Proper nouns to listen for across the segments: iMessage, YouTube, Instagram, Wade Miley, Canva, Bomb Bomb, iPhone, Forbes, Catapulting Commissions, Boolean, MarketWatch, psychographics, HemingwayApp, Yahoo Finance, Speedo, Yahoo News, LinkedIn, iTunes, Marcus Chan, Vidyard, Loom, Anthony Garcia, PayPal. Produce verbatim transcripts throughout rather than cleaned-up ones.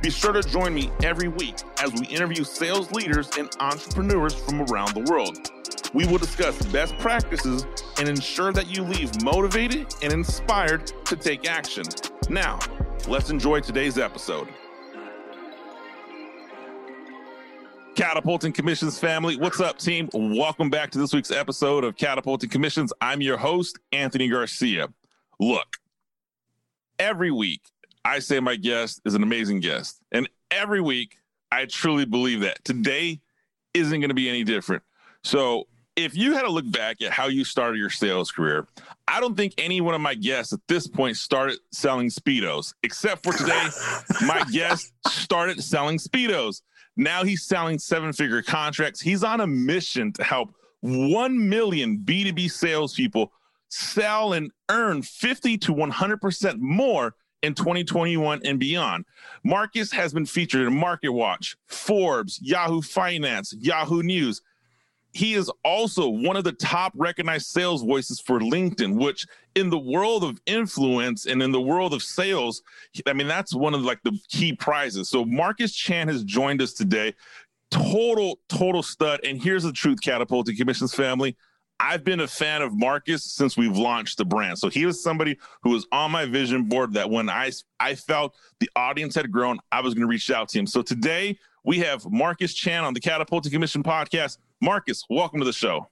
Be sure to join me every week as we interview sales leaders and entrepreneurs from around the world. We will discuss best practices and ensure that you leave motivated and inspired to take action. Now, let's enjoy today's episode. Catapulting Commissions family. What's up, team? Welcome back to this week's episode of Catapulting Commissions. I'm your host, Anthony Garcia. Look, every week I say my guest is an amazing guest. And every week I truly believe that. Today isn't going to be any different. So if you had to look back at how you started your sales career, I don't think any one of my guests at this point started selling Speedos, except for today. My guest started selling Speedos. Now he's selling seven-figure contracts. He's on a mission to help one million B two B salespeople sell and earn fifty to one hundred percent more in twenty twenty-one and beyond. Marcus has been featured in MarketWatch, Forbes, Yahoo Finance, Yahoo News. He is also one of the top recognized sales voices for LinkedIn, which in the world of influence and in the world of sales, I mean, that's one of like the key prizes. So Marcus Chan has joined us today. Total, total stud. And here's the truth, Catapulting Commissions family. I've been a fan of Marcus since we've launched the brand. So he was somebody who was on my vision board that when I, I felt the audience had grown, I was going to reach out to him. So today we have Marcus Chan on the Catapulting Commission podcast. Marcus, welcome to the show.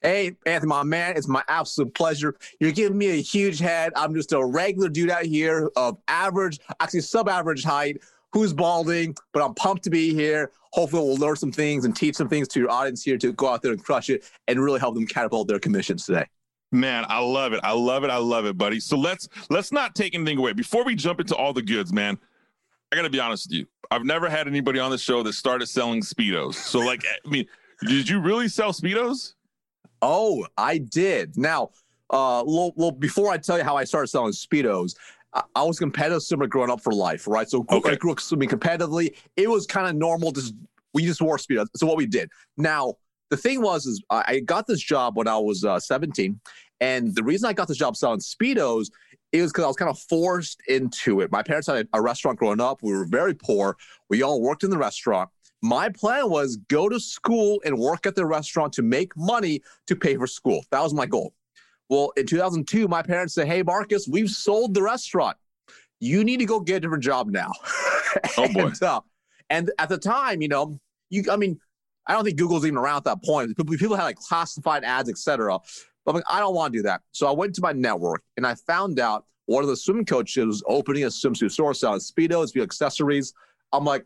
Hey, Anthony, my man, it's my absolute pleasure. You're giving me a huge head. I'm just a regular dude out here of average, actually sub-average height, who's balding, but I'm pumped to be here. Hopefully we'll learn some things and teach some things to your audience here to go out there and crush it and really help them catapult their commissions today. Man, I love it. I love it. I love it, buddy. So let's let's not take anything away. Before we jump into all the goods, man, I got to be honest with you. I've never had anybody on the show that started selling Speedos. So like, I mean, did you really sell Speedos? Oh, I did. Now, uh, little, little, before I tell you how I started selling Speedos, I, I was a competitive swimmer growing up for life, right? So grew, okay. I grew up swimming competitively. It was kind of normal. Just we just wore Speedos. So what we did. Now, the thing was, is I got this job when I was uh, seventeen. And the reason I got this job selling Speedos, it was because I was kind of forced into it. My parents had a restaurant growing up. We were very poor. We all worked in the restaurant. My plan was go to school and work at the restaurant to make money to pay for school. That was my goal. Well, in two thousand two, my parents said, hey, Marcus, we've sold the restaurant. You need to go get a different job now. Oh, boy. and, uh, and at the time, you know, you I mean, I don't think Google's even around at that point. People had like classified ads, et cetera. But I'm like, I don't want to do that. So I went to my network and I found out one of the swim coaches was opening a swimsuit store selling Speedos, Speedo accessories. I'm like,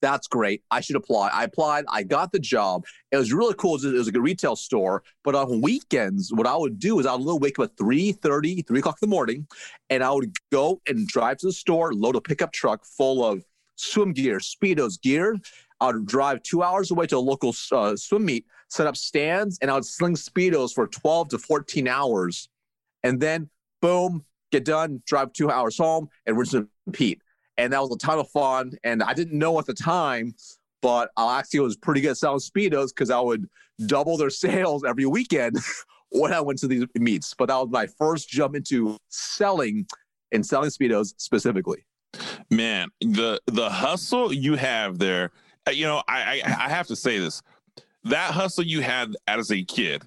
that's great. I should apply. I applied. I got the job. It was really cool. It was a good retail store. But on weekends, what I would do is I would wake up at three thirty, three o'clock in the morning, and I would go and drive to the store, load a pickup truck full of swim gear, Speedos gear. I would drive two hours away to a local uh, swim meet, set up stands, and I would sling Speedos for twelve to fourteen hours. And then, boom, get done, drive two hours home, and rinse and repeat. And that was a ton of fun. And I didn't know at the time, but I actually was pretty good at selling Speedos because I would double their sales every weekend when I went to these meets. But that was my first jump into selling and selling Speedos specifically. Man, the the hustle you have there. You know, I, I I have to say this. That hustle you had as a kid,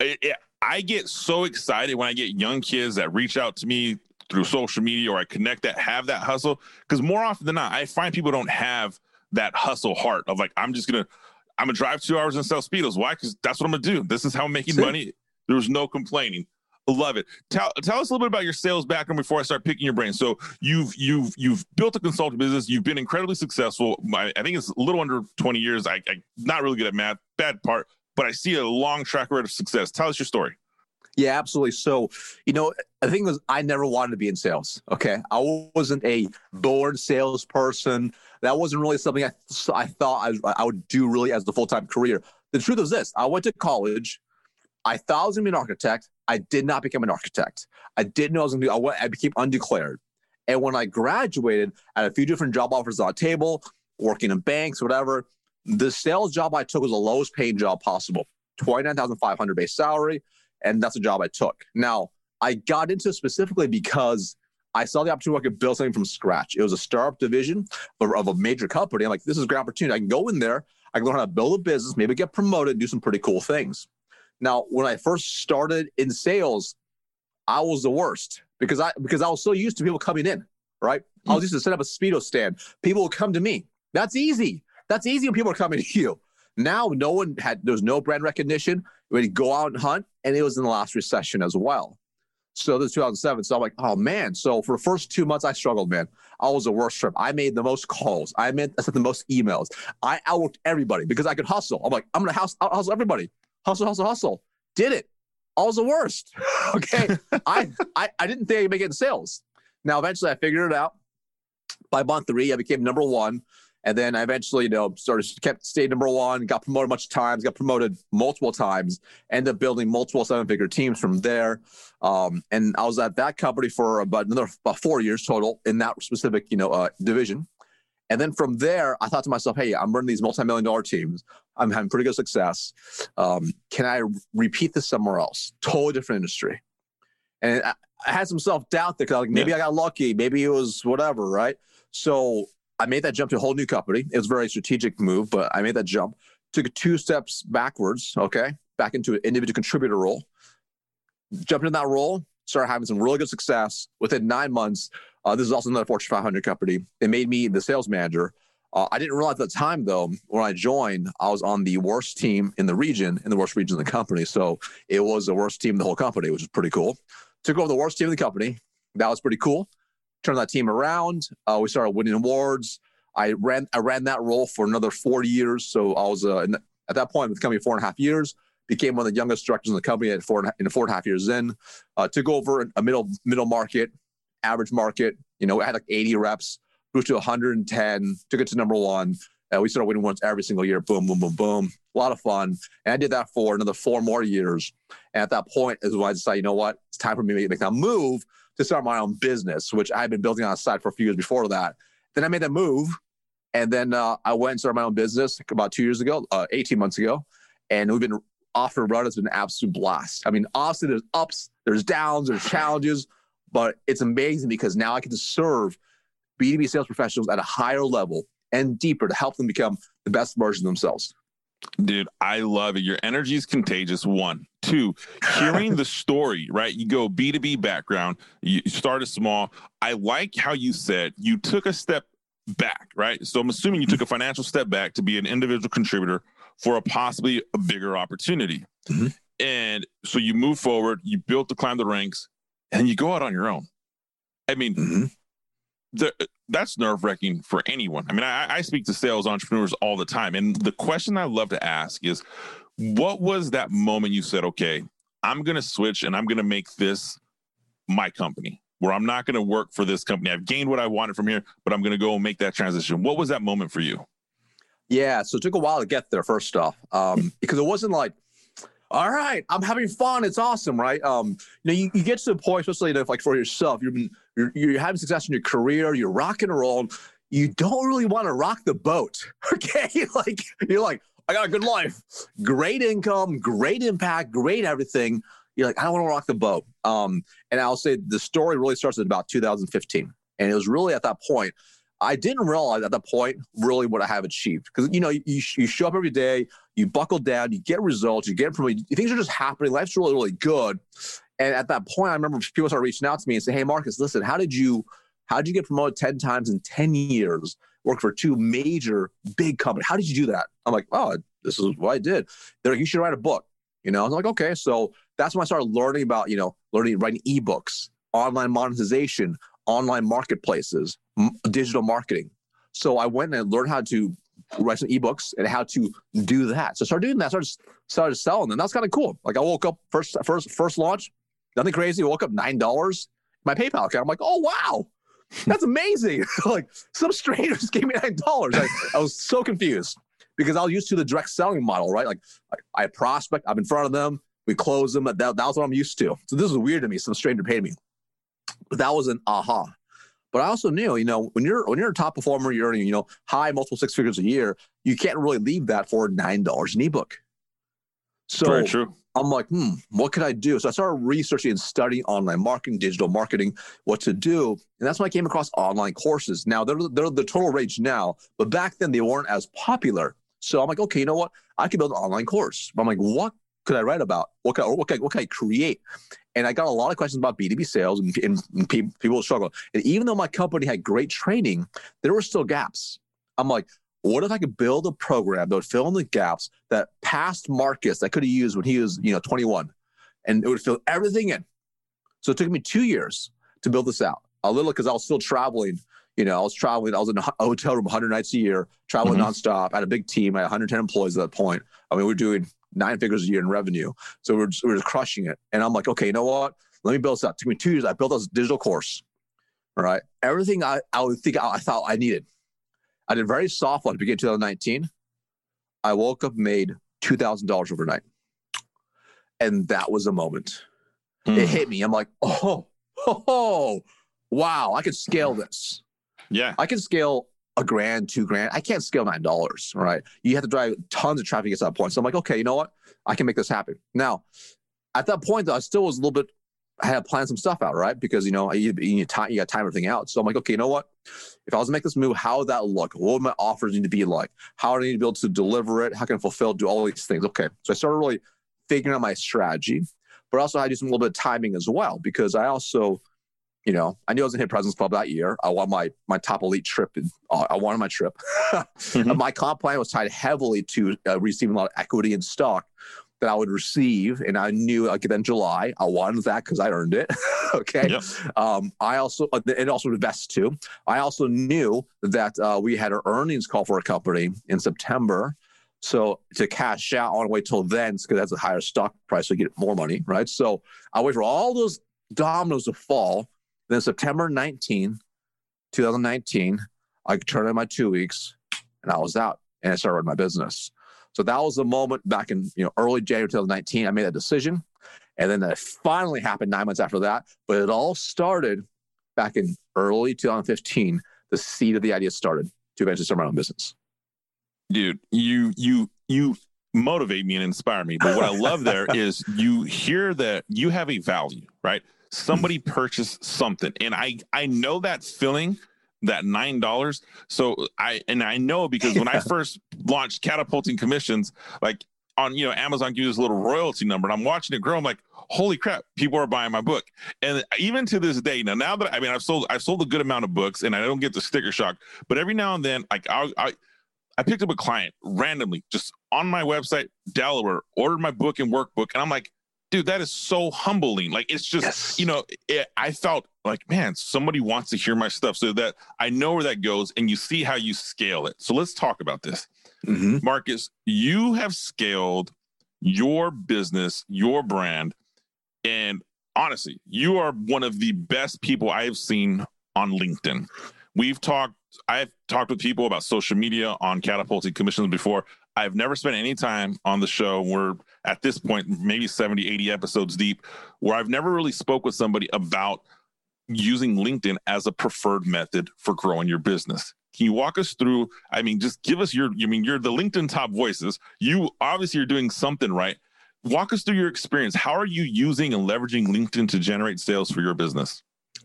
it, it, I get so excited when I get young kids that reach out to me through social media or I connect that have that hustle. Because more often than not, I find people don't have that hustle heart of like, I'm just going to, I'm going to drive two hours and sell Speedos. Why? Because that's what I'm going to do. This is how I'm making money. There was no complaining. Love it. Tell tell us a little bit about your sales background before I start picking your brain. So you've you've you've built a consulting business. You've been incredibly successful. I, I think it's a little under twenty years. I, I'm not really good at math, bad part, but I see a long track record of success. Tell us your story. Yeah, absolutely. So, you know, the thing was, I never wanted to be in sales. Okay. I wasn't a born salesperson. That wasn't really something I, I thought I, I would do really as the full-time career. The truth is this, I went to college. I thought I was going to be an architect. I did not become an architect. I didn't know I was going to do, I, went, I became undeclared. And when I graduated, I had a few different job offers on the table, working in banks, whatever. The sales job I took was the lowest paying job possible, twenty-nine thousand five hundred dollars base salary. And that's the job I took. Now, I got into it specifically because I saw the opportunity I could build something from scratch. It was a startup division of a major company. I'm like, this is a great opportunity. I can go in there. I can learn how to build a business, maybe get promoted, do some pretty cool things. Now, when I first started in sales, I was the worst because I because I was so used to people coming in, right? Mm-hmm. I was used to set up a Speedo stand. People would come to me. That's easy. That's easy when people are coming to you. Now, no one had, there was no brand recognition. We had to go out and hunt, and it was in the last recession as well. So this is two thousand seven. So I'm like, oh man. So for the first two months, I struggled, man. I was the worst trip. I made the most calls. I made I sent the most emails. I outworked everybody because I could hustle. I'm like, I'm gonna house out hustle everybody. Hustle, hustle, hustle. Did it. I was the worst. Okay. I, I I didn't think I'd make it in sales. Now eventually I figured it out. By month three, I became number one. And then I eventually, you know, started kept stayed number one, got promoted much times, got promoted multiple times, ended up building multiple seven-figure teams from there. Um, and I was at that company for about another about four years total in that specific, you know, uh, division. And then from there, I thought to myself, hey, I'm running these multi-million dollar teams. I'm having pretty good success. Um, can I re- repeat this somewhere else? Totally different industry. And I, I had some self-doubt there because I was like, maybe yeah. I got lucky. Maybe it was whatever, right? So I made that jump to a whole new company. It was a very strategic move, but I made that jump. Took two steps backwards, okay, back into an individual contributor role. Jumped into that role, started having some really good success. Within nine months, uh, this is also another Fortune five hundred company. They made me the sales manager. Uh, I didn't realize at the time, though, when I joined, I was on the worst team in the region, in the worst region of the company. So it was the worst team in the whole company, which is pretty cool. Took over the worst team in the company. That was pretty cool. Turned that team around. Uh, we started winning awards. I ran I ran that role for another four years. So I was uh, in, at that point with the company four and a half years. Became one of the youngest directors in the company at four and, in four and a half years in. Uh, took over a middle middle market, average market. You know, I had like eighty reps. Grew to one hundred ten. Took it to number one. Uh, we started winning ones every single year. Boom, boom, boom, boom. A lot of fun. And I did that for another four more years. And at that point is when I decided, you know what? It's time for me to make that move to start my own business, which I had been building on the side for a few years before that. Then I made that move. And then uh, I went and started my own business about two years ago, uh, eighteen months ago. And we've been off and running. It's been an absolute blast. I mean, obviously there's ups, there's downs, there's challenges, but it's amazing because now I can serve B two B sales professionals at a higher level and deeper to help them become the best version of themselves. Dude, I love it. Your energy is contagious. One, two, hearing the story, right? You go B two B background, you started small. I like how you said you took a step back, right? So I'm assuming you took a financial step back to be an individual contributor for a possibly a bigger opportunity. Mm-hmm. And so you move forward, you built to climb the ranks, and you go out on your own. I mean, mm-hmm. The, that's nerve-wracking for anyone. I mean, I, I speak to sales entrepreneurs all the time. And the question I love to ask is, what was that moment you said, okay, I'm going to switch and I'm going to make this my company where I'm not going to work for this company. I've gained what I wanted from here, but I'm going to go and make that transition. What was that moment for you? Yeah. So it took a while to get there, first off, um, because it wasn't like, all right, I'm having fun. It's awesome, right? Um, you know, you, you get to the point, especially if, like for yourself, you've been, you're, you're having success in your career, you're rocking and rolling. You don't really want to rock the boat, okay? Like you're like, I got a good life, great income, great impact, great everything. You're like, I don't want to rock the boat. Um, and I'll say the story really starts in about two thousand fifteen, and it was really at that point. I didn't realize at that point really what I have achieved. Because, you know, you, you show up every day, you buckle down, you get results, you get promoted, things are just happening. Life's really, really good. And at that point, I remember people started reaching out to me and saying, hey, Marcus, listen, how did you how did you get promoted ten times in ten years, work for two major big companies? How did you do that? I'm like, oh, this is what I did. They're like, you should write a book. You know, I'm like, okay. So that's when I started learning about, you know, learning, writing ebooks, online monetization, online marketplaces, m- digital marketing. So I went and I learned how to write some ebooks and how to do that. So start doing that. Start started selling them. That's kind of cool. Like I woke up first first first launch, nothing crazy. I woke up nine dollars my PayPal account. I'm like, oh wow, that's amazing. Like some stranger just gave me nine dollars. Like, I was so confused because I was used to the direct selling model, right? Like I, I prospect, I'm in front of them, we close them. That, that was what I'm used to. So this is weird to me. Some stranger paid me, but that was an aha. But I also knew, you know, when you're when you're a top performer, you're earning, you know, high multiple six figures a year, you can't really leave that for nine dollars an ebook. So very true. I'm like, hmm, what could I do? So I started researching and studying online marketing, digital marketing, what to do. And that's when I came across online courses. Now, they're, they're the total rage now, but back then they weren't as popular. So I'm like, okay, you know what? I could build an online course. But I'm like, what could I write about? What could I, what could I, what could I create? And I got a lot of questions about B two B sales and, and, and people struggle. And even though my company had great training, there were still gaps. I'm like, what if I could build a program that would fill in the gaps that past Marcus that could have used when he was, you know, twenty-one, and it would fill everything in. So it took me two years to build this out. A little because I was still traveling. You know, I was traveling. I was in a hotel room one hundred nights a year, traveling mm-hmm. nonstop. I had a big team. I had one hundred ten employees at that point. I mean, we were doing nine figures a year in revenue. So we were, just, we were just crushing it. And I'm like, okay, you know what? Let me build this out. It took me two years. I built this digital course. All right. Everything I, I would think I, I thought I needed. I did very soft launch beginning two thousand nineteen. I woke up, made two thousand dollars overnight. And that was a moment. Mm. It hit me. I'm like, oh, oh, oh, wow. I could scale this. Yeah. I can scale a grand, two grand. I can't scale nine dollars, right? You have to drive tons of traffic at that point. So I'm like, okay, you know what? I can make this happen. Now, at that point, though, I still was a little bit, I had planned some stuff out, right? Because, you know, you, you, time, you got to time everything out. So I'm like, okay, you know what? If I was to make this move, how would that look? What would my offers need to be like? How would I need to be able to deliver it? How can I fulfill, do all these things? Okay. So I started really figuring out my strategy, but also I had to do some little bit of timing as well, because I also, you know, I knew I was going to hit President's Club that year. I won my my top elite trip. In, uh, I wanted my trip. mm-hmm. My comp plan was tied heavily to uh, receiving a lot of equity in stock that I would receive. And I knew I'd get that in July. I wanted that because I earned it. okay. Yep. Um, I also, uh, it also invests too. I also knew that uh, we had our earnings call for a company in September. So to cash out, I want to wait till then because that's a higher stock price. So you get more money, right? So I wait for all those dominoes to fall. Then September nineteenth, twenty nineteen, I turned in my two weeks and I was out and I started running my business. So that was the moment back in, you know, early January twenty nineteen, I made that decision. And then that finally happened nine months after that. But it all started back in early twenty fifteen. The seed of the idea started to eventually start my own business. Dude, you, you, you motivate me and inspire me. But what I love there is you hear that you have a value, right? Somebody purchased something. And I, I know that feeling, that nine dollars. So I, and I know because when I first launched Catapulting Commissions, like on, you know, Amazon gives this little royalty number and I'm watching it grow. I'm like, holy crap, people are buying my book. And even to this day, now, now that, I mean, I've sold, I've sold a good amount of books and I don't get the sticker shock, but every now and then, like I, I, I picked up a client randomly, just on my website, Delaware, ordered my book and workbook. And I'm like, dude, that is so humbling. Like, it's just, yes. you know, it, I felt like, man, somebody wants to hear my stuff so that I know where that goes and you see how you scale it. So let's talk about this. Mm-hmm. Marcus, you have scaled your business, your brand. And honestly, you are one of the best people I have seen on LinkedIn. We've talked, I've talked with people about social media on Catapulting Commissions before. I've never spent any time on the show. We're at this point, maybe seventy, eighty episodes deep, where I've never really spoke with somebody about using LinkedIn as a preferred method for growing your business. Can you walk us through? I mean, just give us your, I mean, you're the LinkedIn top voices. You obviously are doing something right. Walk us through your experience. How are you using and leveraging LinkedIn to generate sales for your business?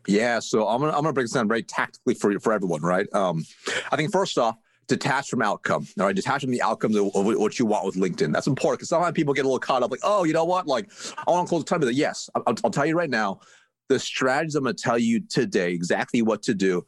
Yeah. So I'm going to, I'm going to break this down very tactically for you, for everyone. Right. Um, I think first off, detach from outcome, all right? Detach from the outcomes of, of what you want with LinkedIn. That's important because sometimes people get a little caught up like, oh, you know what? Like, I want to close the time. But yes, I'll, I'll tell you right now, the strategies I'm going to tell you today, exactly what to do,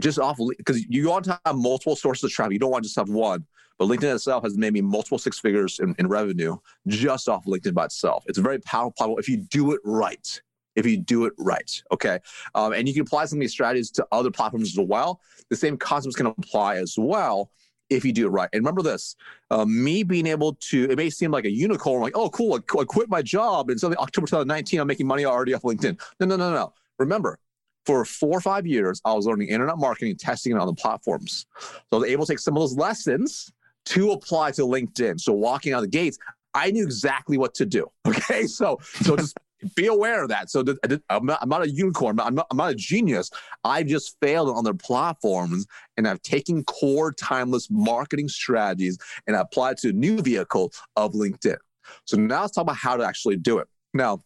just off, because you want to have multiple sources of traffic. You don't want to just have one. But LinkedIn itself has made me multiple six figures in, in revenue just off LinkedIn by itself. It's very powerful if you do it right. If you do it right, okay? Um, and you can apply some of these strategies to other platforms as well. The same concepts can apply as well. if you do it right. And remember this, uh, me being able to, it may seem like a unicorn, like, oh, cool, I, I quit my job and suddenly October twenty nineteen, I'm making money already off LinkedIn. No, no, no, no. Remember, for four or five years, I was learning internet marketing, testing it on the platforms. So I was able to take some of those lessons to apply to LinkedIn. So walking out of the gates, I knew exactly what to do. Okay, so so just be aware of that. So th- th- I'm, not, I'm not a unicorn. I'm not, I'm not a genius. I've just failed on their platforms, and I've taken core timeless marketing strategies and I applied to a new vehicle of LinkedIn. So now let's talk about how to actually do it. Now,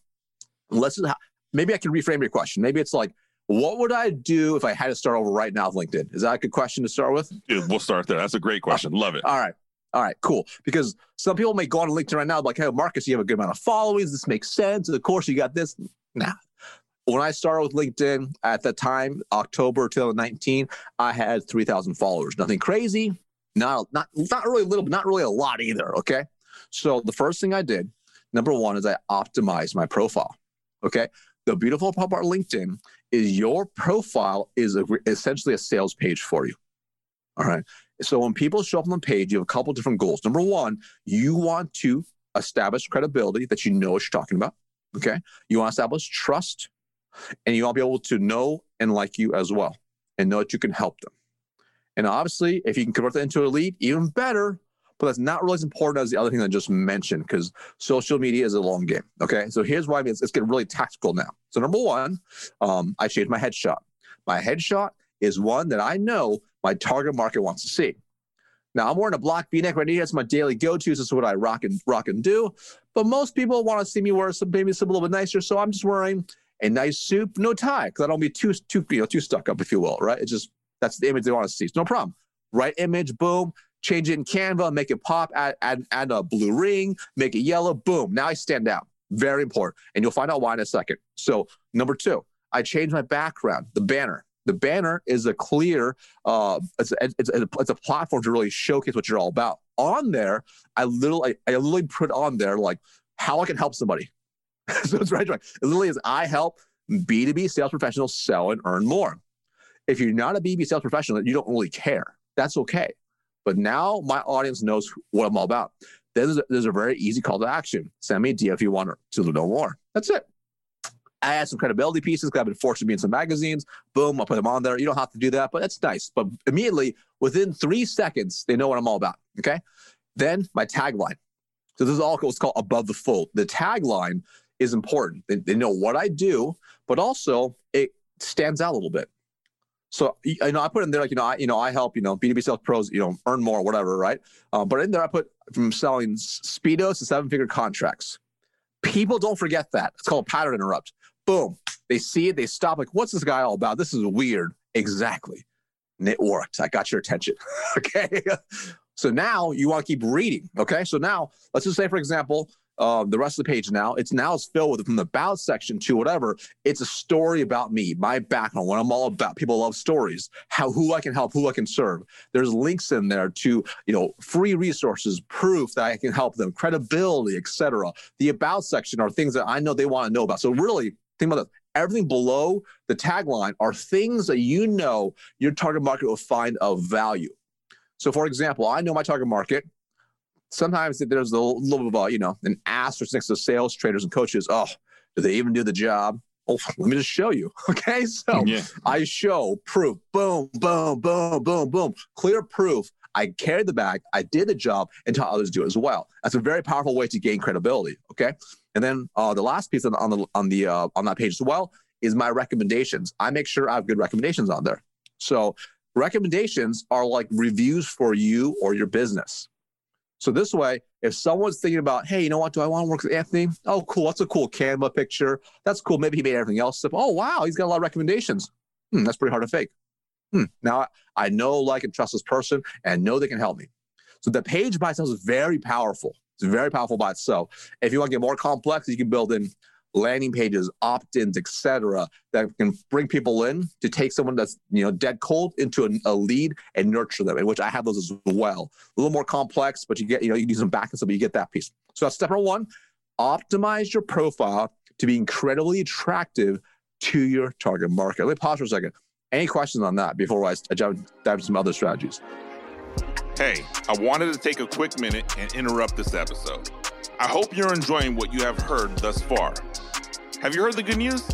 let's just ha- maybe I can reframe your question. Maybe it's like, what would I do if I had to start over right now with LinkedIn? Is that a good question to start with? Dude, we'll start there. That's a great question. Love it. All right. All right, cool. Because some people may go on LinkedIn right now, like, hey, Marcus, you have a good amount of followers. This makes sense. Of course, you got this. Nah. When I started with LinkedIn at the time, October twenty nineteen, I had three thousand followers. Nothing crazy. Not, not, not really a little, but not really a lot either, okay? So the first thing I did, number one, is I optimized my profile, okay? The beautiful part about LinkedIn is your profile is a, essentially a sales page for you, all right? So when people show up on the page, you have a couple different goals. Number one, you want to establish credibility that you know what you're talking about, okay? You want to establish trust, and you want to be able to know and like you as well, and know that you can help them. And obviously, if you can convert that into a lead, even better, but that's not really as important as the other thing I just mentioned, because social media is a long game, okay? So here's why it's, it's getting really tactical now. So number one, um, I changed my headshot. My headshot is one that I know my target market wants to see. Now, I'm wearing a black V-neck right here. That's my daily go-to. This is what I rock and rock and do. But most people want to see me wear some, maybe some a little bit nicer. So I'm just wearing a nice suit, no tie, because I don't be too too you know too stuck up, if you will, right? It's just that's the image they want to see. It's no problem. Right image, boom. Change it in Canva, make it pop. Add add add a blue ring, make it yellow. Boom. Now I stand out. Very important, and you'll find out why in a second. So number two, I changed my background. The banner. The banner is a clear, uh, it's, a, it's, a, it's a platform to really showcase what you're all about. On there, I literally, I, I literally put on there like how I can help somebody. So it's right, right. It literally is I help B two B sales professionals sell and earn more. If you're not a B two B sales professional, you don't really care. That's okay. But now my audience knows what I'm all about. There's a, there's a very easy call to action. Send me a D M if you want to know more. That's it. I add some credibility pieces because I've been fortunate to be in some magazines. Boom, I'll put them on there. You don't have to do that, but that's nice. But immediately, within three seconds, they know what I'm all about, okay? Then my tagline. So this is all what's called above the fold. The tagline is important. They, they know what I do, but also it stands out a little bit. So, you know, I put in there like, you know, I, you know, I help, you know, B two B sales pros, you know, earn more, whatever, right? Uh, but in there, I put from selling Speedos to seven-figure contracts. People don't forget that. It's called pattern interrupt. Boom. They see it. They stop. Like, what's this guy all about? This is weird. Exactly. And it worked. I got your attention. Okay. So now you want to keep reading. Okay. So now let's just say, for example, uh, the rest of the page now, it's now it's filled with from the about section to whatever. It's a story about me, my background, what I'm all about. People love stories, how, who I can help, who I can serve. There's links in there to, you know, free resources, proof that I can help them, credibility, et cetera. The about section are things that I know they want to know about. So really, think about this. Everything below the tagline are things that you know your target market will find of value. So, for example, I know my target market. Sometimes there's a little bit of, you know, an asterisk next to sales, traders, and coaches. Oh, do they even do the job? Oh, let me just show you. Okay, so yeah. I show proof. Boom, boom, boom, boom, boom. Clear proof. I carried the bag. I did the job and taught others to do it as well. That's a very powerful way to gain credibility. Okay. And then uh, the last piece on the on the on, the, uh, on that page as well is my recommendations. I make sure I have good recommendations on there. So recommendations are like reviews for you or your business. So this way, if someone's thinking about, hey, you know what, do I want to work with Anthony? Oh, cool. That's a cool Canva picture. That's cool. Maybe he made everything else. Oh, wow. He's got a lot of recommendations. Hmm, that's pretty hard to fake. Hmm, now I, I know, like, and trust this person and know they can help me. So the page by itself is very powerful. It's very powerful by itself. If you want to get more complex, you can build in landing pages, opt-ins, et cetera, that can bring people in to take someone that's, you know, dead cold into a, a lead and nurture them, in which I have those as well. A little more complex, but you get, you know, you can do some back and stuff, but you get that piece. So that's step number one. Optimize your profile to be incredibly attractive to your target market. Let me pause for a second. Any questions on that before I dive into some other strategies? Hey, I wanted to take a quick minute and interrupt this episode. I hope you're enjoying what you have heard thus far. Have you heard the good news?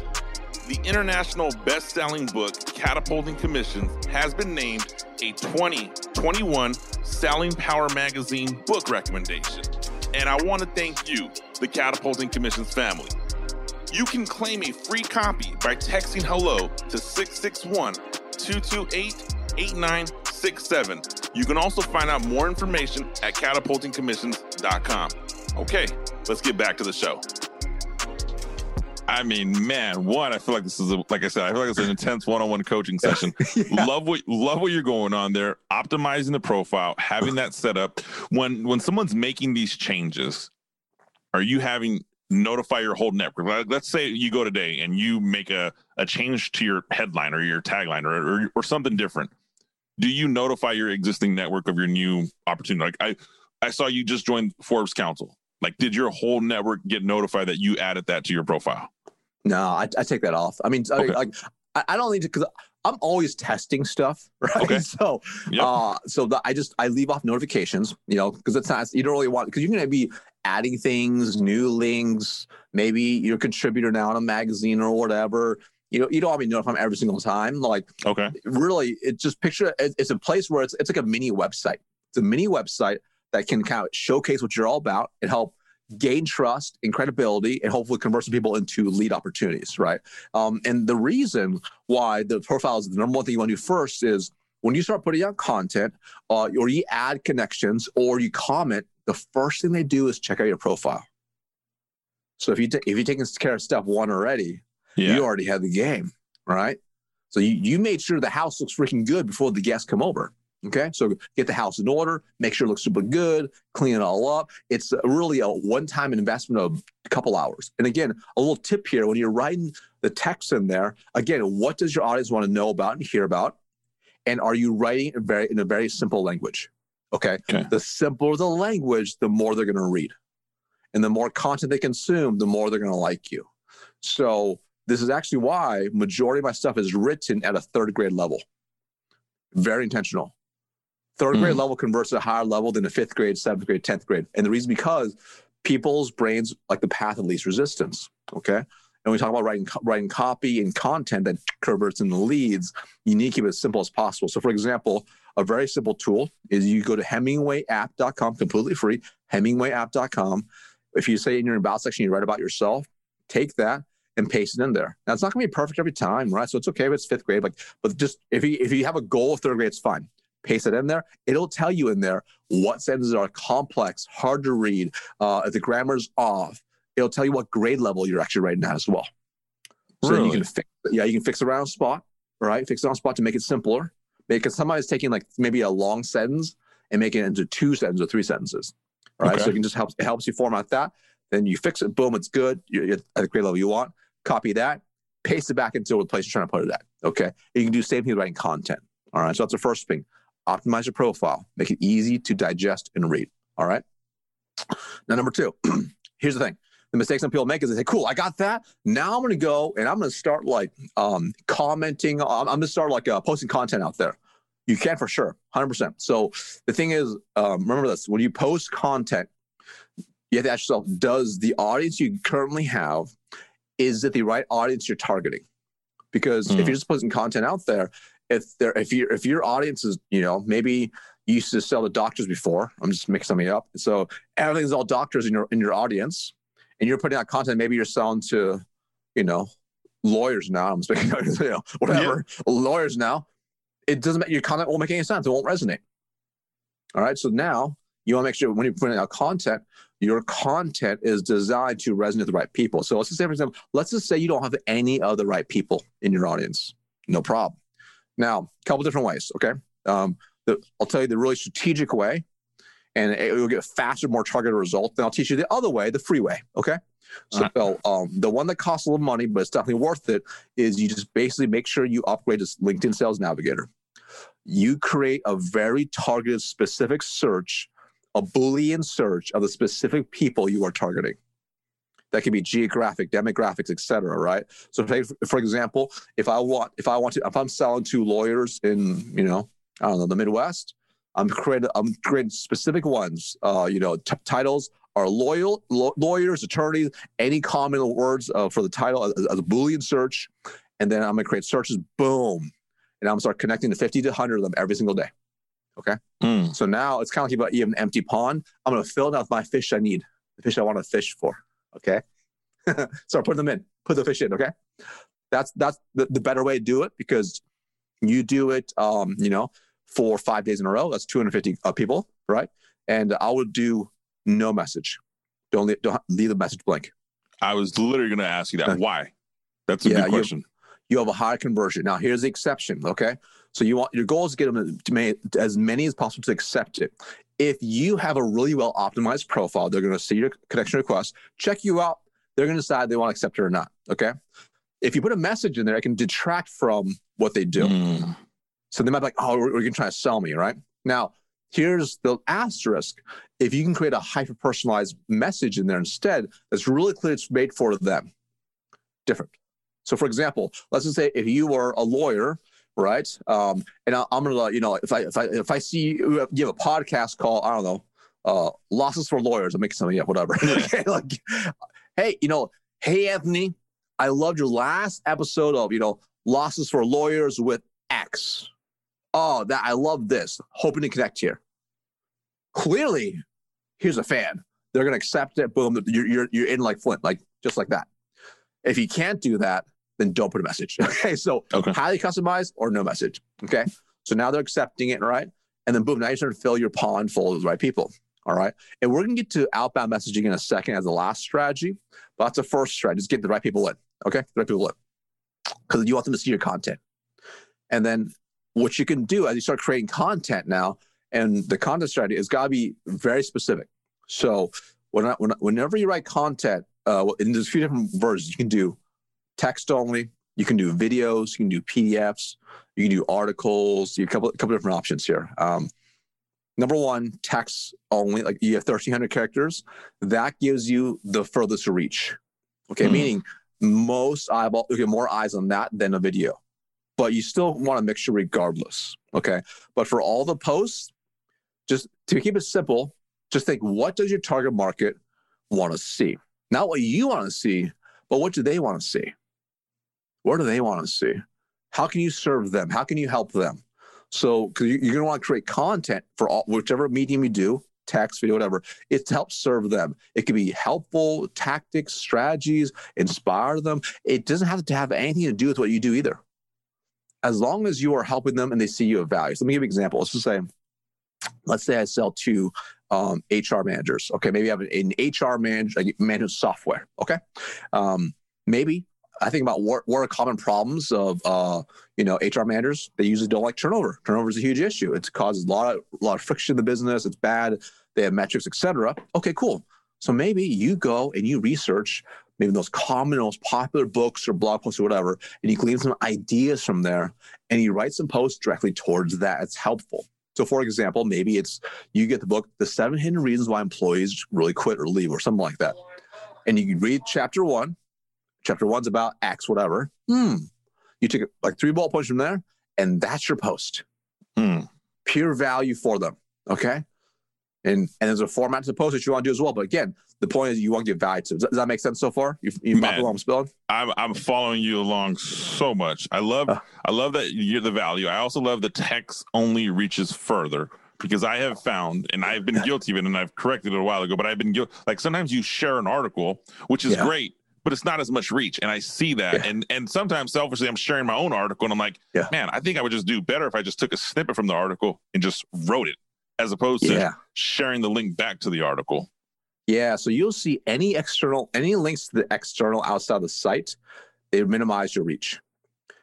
The international best-selling book, Catapulting Commissions, has been named a twenty twenty-one Selling Power Magazine book recommendation. And I want to thank you, the Catapulting Commissions family. You can claim a free copy by texting HELLO to six six one, two two eight, eight nine six seven. You can also find out more information at catapulting commissions dot com. Okay, let's get back to the show. I mean, man, one, I feel like this is, a, like I said, I feel like it's an intense one-on-one coaching session. yeah. Love what, love what you're going on there, optimizing the profile, having that set up. When, when someone's making these changes, are you having notify your whole network? Like, let's say you go today and you make a, a change to your headline or your tagline or, or, or something different. Do you notify your existing network of your new opportunity? Like I, I saw you just joined Forbes Council. Like, did your whole network get notified that you added that to your profile? No, I, I take that off. I mean, okay. I, like, I don't need to, because I'm always testing stuff, right? Okay. So, yep. uh, so the, I just, I leave off notifications, you know, because it's not, you don't really want, because you're going to be adding things, new links, maybe you're a contributor now in a magazine or whatever. You know, you don't want me to notify them every single time. Like, okay. Really, it's just picture, it, it's a place where it's, it's like a mini website. It's a mini website that can kind of showcase what you're all about and help gain trust and credibility and hopefully convert some people into lead opportunities, right? Um, and the reason why the profile is the number one thing you want to do first is when you start putting out content uh, or you add connections or you comment, the first thing they do is check out your profile. So if, you t- if you've taken care of step one already, yeah. you already have the game, right? So you, you made sure the house looks freaking good before the guests come over. Okay, so get the house in order, make sure it looks super good, clean it all up. It's really a one-time investment of a couple hours. And again, a little tip here, when you're writing the text in there, again, what does your audience want to know about and hear about? And are you writing in, very, in a very simple language? Okay? okay, the simpler the language, the more they're going to read. And the more content they consume, the more they're going to like you. So this is actually why majority of my stuff is written at a third grade level. Very intentional. Third grade mm. level converts at a higher level than the fifth grade, seventh grade, tenth grade. And the reason because people's brains like the path of least resistance, okay? And we talk about writing writing copy and content that converts into leads. You need to keep it as simple as possible. So, for example, a very simple tool is you go to Hemingway App dot com, completely free, Hemingway App dot com. If you say in your about section you write about yourself, take that and paste it in there. Now, it's not going to be perfect every time, right? So it's okay if it's fifth grade. Like, but just if you, if you have a goal of third grade, it's fine. Paste it in there. It'll tell you in there what sentences are complex, hard to read, uh, if the grammar's off. It'll tell you what grade level you're actually writing at as well. So really? you can fix, yeah, you can fix around spot, right? Fix around spot to make it simpler. Because somebody's taking like maybe a long sentence and making it into two sentences or three sentences. All right, okay. So it can just help. It helps you format that. Then you fix it. Boom, it's good. You're, you're at the grade level you want. Copy that. Paste it back into the place you're trying to put it at. Okay. You can do the same thing with writing content. All right. So that's the first thing. Optimize your profile. Make it easy to digest and read. All right. Now, number two, here's the thing. The mistake some people make is they say, cool, I got that. Now I'm going to go and I'm going to start like um, commenting. I'm going to start like uh, posting content out there. You can for sure, one hundred percent. So the thing is, um, remember this, when you post content, you have to ask yourself, does the audience you currently have, is it the right audience you're targeting? Because mm. if you're just posting content out there, If there, if your if your audience is, you know, maybe you used to sell to doctors before. I'm just making something up. So everything's all doctors in your in your audience, and you're putting out content. Maybe you're selling to, you know, lawyers now. I'm speaking, you know, whatever yeah. lawyers now. It doesn't make your content won't make any sense. It won't resonate. All right. So now you want to make sure when you're putting out content, your content is designed to resonate with the right people. So let's just say, for example, let's just say you don't have any of the right people in your audience. No problem. Now, a couple different ways, okay? Um, the, I'll tell you the really strategic way, and it will get a faster, more targeted result. Then I'll teach you the other way, the free way, okay? So uh-huh. um, the one that costs a little money, but it's definitely worth it, is you just basically make sure you upgrade to LinkedIn Sales Navigator. You create a very targeted, specific search, a Boolean search of the specific people you are targeting. That could be geographic, demographics, et cetera, right? So if, for example, if I want, if I want to, if I'm selling to lawyers in, you know, I don't know, the Midwest, I'm creating I'm creating specific ones. Uh, you know, t- titles are loyal lo- lawyers, attorneys, any common words uh, for the title as, as a Boolean search, and then I'm gonna create searches. Boom, and I'm gonna start connecting to fifty to one hundred of them every single day. Okay, mm. So now it's kind of like you have an empty pond. I'm gonna fill it out with my fish I need, the fish I want to fish for. Okay, start putting them in, put the fish in. Okay, that's that's the, the better way to do it because you do it. Um, you know. For five days in a row, that's two hundred fifty uh, people, right? And uh, I would do no message. Don't leave, don't leave the message blank. I was literally going to ask you that. Why? That's a yeah, good question. You have, you have a high conversion. Now, here's the exception, okay? So you want your goal is to get them to make as many as possible to accept it. If you have a really well optimized profile, they're going to see your connection request, check you out. They're going to decide they want to accept it or not, okay? If you put a message in there, it can detract from what they do. Mm. So they might be like, oh, we're, we're going to try to sell me, right? Now, here's the asterisk. If you can create a hyper-personalized message in there instead, that's really clear it's made for them. Different. So for example, let's just say if you were a lawyer, right? Um, and I, I'm going to, you know, if I if I, if I see you have, you have a podcast called, I don't know, uh, Losses for Lawyers. I'm making something up, whatever. Okay, like, hey, you know, hey, Anthony, I loved your last episode of, you know, Losses for Lawyers with X. Oh, that I love this. Hoping to connect here. Clearly, here's a fan. They're gonna accept it. Boom. You're you're you're in like Flint, like just like that. If you can't do that, then don't put a message. Okay. So okay. Highly customized or no message. Okay. So now they're accepting it, right? And then boom, now you're starting to fill your pond full of the right people. All right. And we're gonna get to outbound messaging in a second as the last strategy, but that's the first strategy. Just get the right people in. Okay, the right people in. Because you want them to see your content. And then what you can do as you start creating content now, and the content strategy has got to be very specific. So when I, when, whenever you write content, uh, and there's a few different versions, you can do text only, you can do videos, you can do P D Fs, you can do articles, you have a couple, a couple different options here. Um, number one, text only, like you have thirteen hundred characters. That gives you the furthest reach. Okay, mm. meaning most eyeball, you get more eyes on that than a video. But you still want a mixture regardless, okay? But for all the posts, just to keep it simple, just think, what does your target market want to see? Not what you want to see, but what do they want to see? Where do they want to see? How can you serve them? How can you help them? So, because you're going to want to create content for all, whichever medium you do, text, video, whatever, it's to help serve them. It can be helpful tactics, strategies, inspire them. It doesn't have to have anything to do with what you do either. As long as you are helping them and they see you of value. So let me give you an example. Let's just say, let's say I sell to um, H R managers. Okay, maybe I have an H R manager, management software. Okay, um, maybe I think about what, what are common problems of uh, you know H R managers. They usually don't like turnover. Turnover is a huge issue. It causes a lot of a lot of friction in the business. It's bad. They have metrics, et cetera. Okay, cool. So maybe you go and you research maybe those common, most popular books or blog posts or whatever, and you glean some ideas from there, and you write some posts directly towards that. It's helpful. So for example, maybe it's, you get the book, The Seven Hidden Reasons Why Employees Really Quit or Leave or something like that. And you read chapter one. Chapter one's about X, whatever. Hmm. You take like three bullet points from there, and that's your post. Hmm. Pure value for them, okay? And and there's a format to the post that you want to do as well. But again, the point is you want to get value to. Does, does that make sense so far? You you follow what I'm spelling? I'm I'm following you along so much. I love uh, I love that you're the value. I also love the text only reaches further because I have found, and I've been guilty of it, and I've corrected it a while ago. But I've been guilty. Like sometimes you share an article, which is yeah. great, but it's not as much reach. And I see that. Yeah. And and sometimes selfishly, I'm sharing my own article, and I'm like, yeah. man, I think I would just do better if I just took a snippet from the article and just wrote it, as opposed to yeah. sharing the link back to the article. Yeah, so you'll see any external, any links to the external outside of the site, they minimize your reach.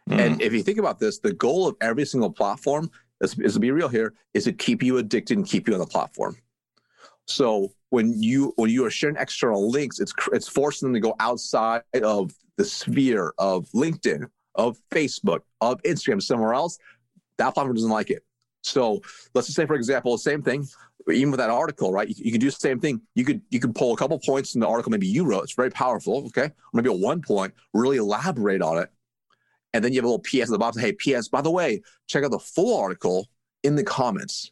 Mm. And if you think about this, the goal of every single platform, is, is to be real here, is to keep you addicted and keep you on the platform. So when you when you are sharing external links, it's it's forcing them to go outside of the sphere of LinkedIn, of Facebook, of Instagram, somewhere else. That platform doesn't like it. So let's just say, for example, same thing, even with that article, right? You, you could do the same thing. You could you could pull a couple points in the article maybe you wrote. It's very powerful, okay? Maybe at one point, really elaborate on it. And then you have a little P S at the bottom. Hey, P S, by the way, check out the full article in the comments.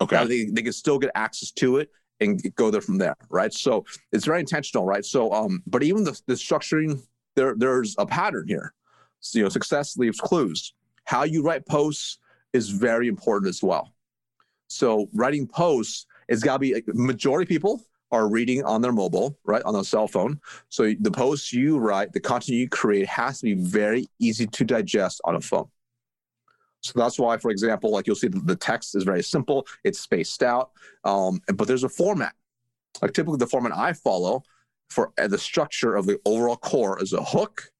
Okay. Now they, they can still get access to it and go there from there, right? So it's very intentional, right? So, um, but even the, the structuring, there, there's a pattern here. So, you know, success leaves clues. How you write posts is very important as well. So writing posts, it's got to be, like, majority of people are reading on their mobile, right, on their cell phone. So the posts you write, the content you create has to be very easy to digest on a phone. So that's why, for example, like you'll see the text is very simple. It's spaced out, um, but there's a format. Like typically the format I follow for the structure of the overall core is a hook,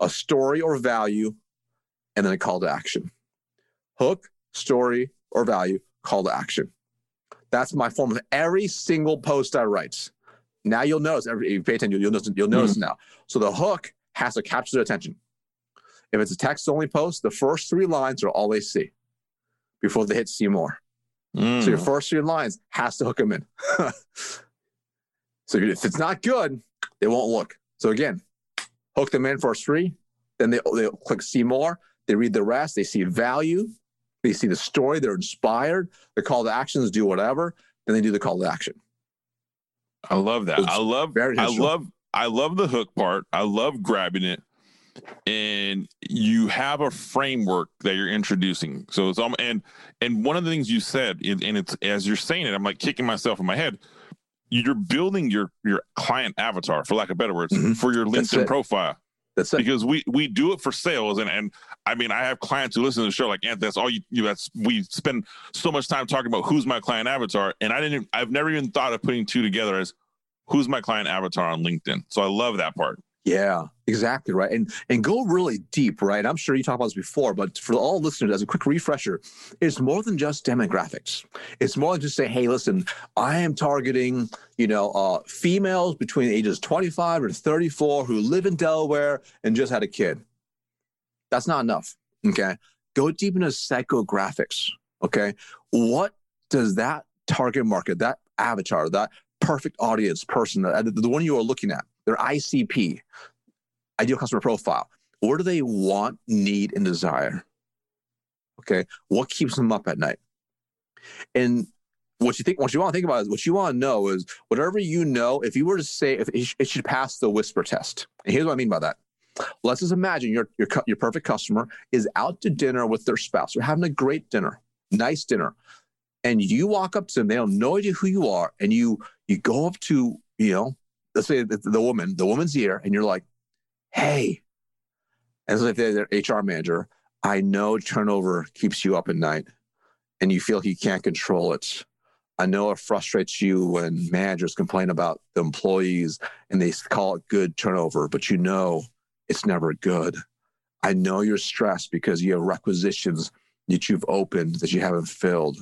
a story or value, and then a call to action. Hook, story or value, call to action. That's my form of every single post I write. Now you'll notice, every, if you pay attention, you'll notice, you'll notice mm. now. So the hook has to capture their attention. If it's a text-only post, the first three lines are all they see before they hit see more. Mm. So your first three lines has to hook them in. So if it's not good, they won't look. So again, hook them in first three, then they they click see more, they read the rest, they see value, they see the story, they're inspired, the call to actions, do whatever, then they do the call to action. I love that. It's I love, I love, I love the hook part. I love grabbing it. And you have a framework that you're introducing. So it's um and and one of the things you said, and it's as you're saying it, I'm like kicking myself in my head. You're building your your client avatar, for lack of better words, mm-hmm. for your LinkedIn That's profile. That's it. Because we we do it for sales, and and I mean I have clients who listen to the show like, Ant, that's all you, you that's we spend so much time talking about who's my client avatar, and I didn't I've never even thought of putting two together as who's my client avatar on LinkedIn. So I love that part. Yeah, exactly right. And and go really deep, right? I'm sure you talked about this before, but for all listeners, as a quick refresher, it's more than just demographics. It's more than just say, hey, listen, I am targeting, you know, uh, females between the ages twenty-five or thirty-four who live in Delaware and just had a kid. That's not enough, okay? Go deep into psychographics, okay? What does that target market, that avatar, that perfect audience person, the, the one you are looking at, their I C P, ideal customer profile. What do they want, need, and desire? Okay, what keeps them up at night? And what you think, what you want to think about is what you want to know is whatever you know. If you were to say, if it, it should pass the whisper test. And here's what I mean by that. Let's just imagine your your your perfect customer is out to dinner with their spouse. They're having a great dinner, nice dinner, and you walk up to them. They have no idea who you are, and you you go up to you know. Let's say the woman, the woman's here, and you're like, hey, as if they're their H R manager, I know turnover keeps you up at night and you feel like you can't control it. I know it frustrates you when managers complain about the employees and they call it good turnover, but you know it's never good. I know you're stressed because you have requisitions that you've opened that you haven't filled.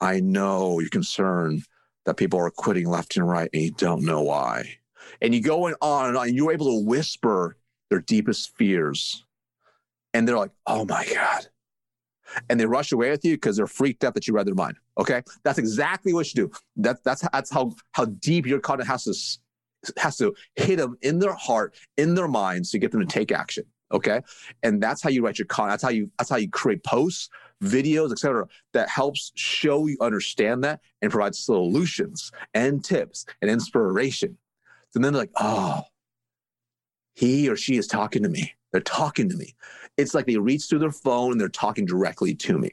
I know you're concerned that people are quitting left and right and you don't know why. And you go on and on, and you're able to whisper their deepest fears. And they're like, oh my God. And they rush away with you because they're freaked out that you read their mind. Okay? That's exactly what you do. That, that's that's how, how deep your content has to, has to hit them in their heart, in their minds to get them to take action. Okay? And that's how you write your content. That's how you, that's how you create posts, videos, et cetera, that helps show you understand that and provide solutions and tips and inspiration. And then they're like, oh, he or she is talking to me. They're talking to me. It's like they reach through their phone and they're talking directly to me.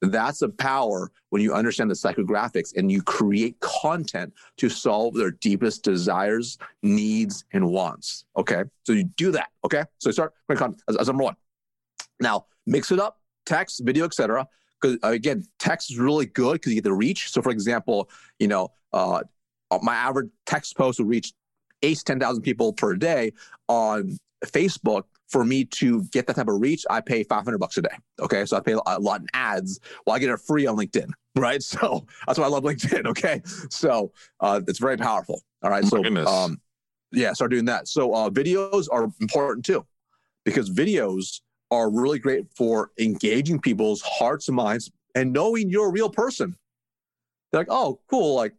That's the power when you understand the psychographics and you create content to solve their deepest desires, needs, and wants. Okay. So you do that. Okay. So you start with content as, as number one. Now mix it up, text, video, et cetera. Because again, text is really good because you get the reach. So for example, you know, uh, my average text post will reach eight to ten thousand people per day on Facebook. For me to get that type of reach, I pay five hundred bucks a day. Okay. So I pay a lot in ads while I get it free on LinkedIn. Right. So that's why I love LinkedIn. Okay. So uh, it's very powerful. All right. So um, yeah, start doing that. So uh, videos are important too, because videos are really great for engaging people's hearts and minds and knowing you're a real person. They're like, oh, cool. Like,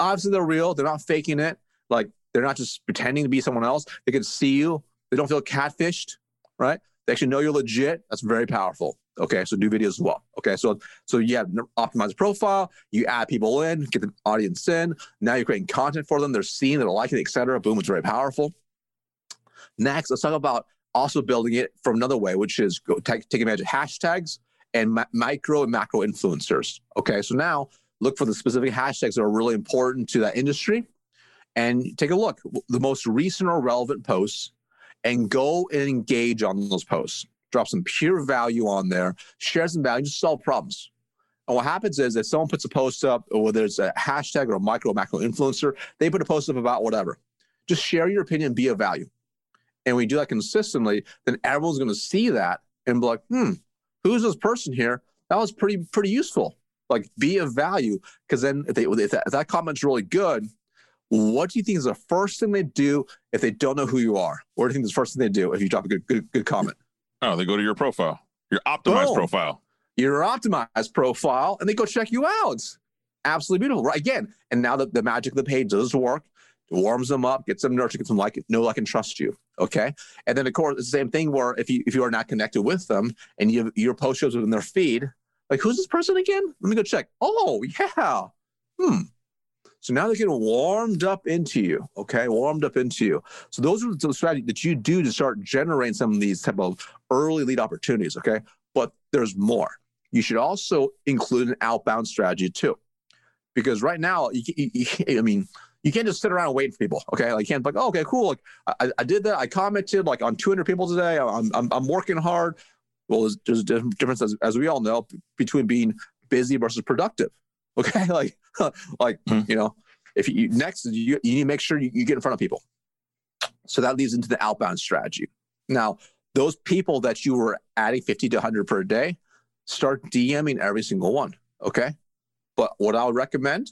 obviously they're real. They're not faking it. Like they're not just pretending to be someone else. They can see you. They don't feel catfished, right? They actually know you're legit. That's very powerful. Okay, so do videos as well. Okay, so so you have optimized profile, you add people in, get the audience in. Now you're creating content for them. They're seeing, they're liking, et cetera. Boom, it's very powerful. Next, let's talk about also building it from another way, which is go take, take advantage of hashtags and ma- micro and macro influencers. Okay, so now look for the specific hashtags that are really important to that industry and take a look. The most recent or relevant posts and go and engage on those posts. Drop some pure value on there, share some value, just solve problems. And what happens is if someone puts a post up, or whether it's a hashtag or a micro, macro influencer, they put a post up about whatever. Just share your opinion, be of value. And we do that consistently, then everyone's going to see that and be like, hmm, who's this person here? That was pretty pretty useful. Like, be of value. Because then if, they, if, that, if that comment's really good, what do you think is the first thing they do if they don't know who you are? What do you think is the first thing they do if you drop a good good, good comment? Oh, they go to your profile, your optimized oh, profile. Your optimized profile, and they go check you out. Absolutely beautiful, right? Again, and now the, the magic of the page does work. It warms them up, gets them nurtured, gets them like, know, like, and trust you, okay? And then, of course, it's the same thing where if you if you are not connected with them and you have, your post shows up in their feed, like, who's this person again? Let me go check. Oh, yeah. Hmm. So now they're getting warmed up into you, okay? Warmed up into you. So those are the strategies that you do to start generating some of these type of early lead opportunities, okay? But there's more. You should also include an outbound strategy too. Because right now, you, you, you, I mean, you can't just sit around waiting for people, okay? Like, you can't be like, oh, okay, cool. Like, I, I did that. I commented like on two hundred people today. I'm I'm, I'm working hard. Well, there's, there's a difference, as, as we all know, between being busy versus productive. Okay, like, like mm-hmm. you know, if you next, you, you need to make sure you, you get in front of people. So that leads into the outbound strategy. Now, those people that you were adding fifty to one hundred per day, start DMing every single one. Okay, but what I would recommend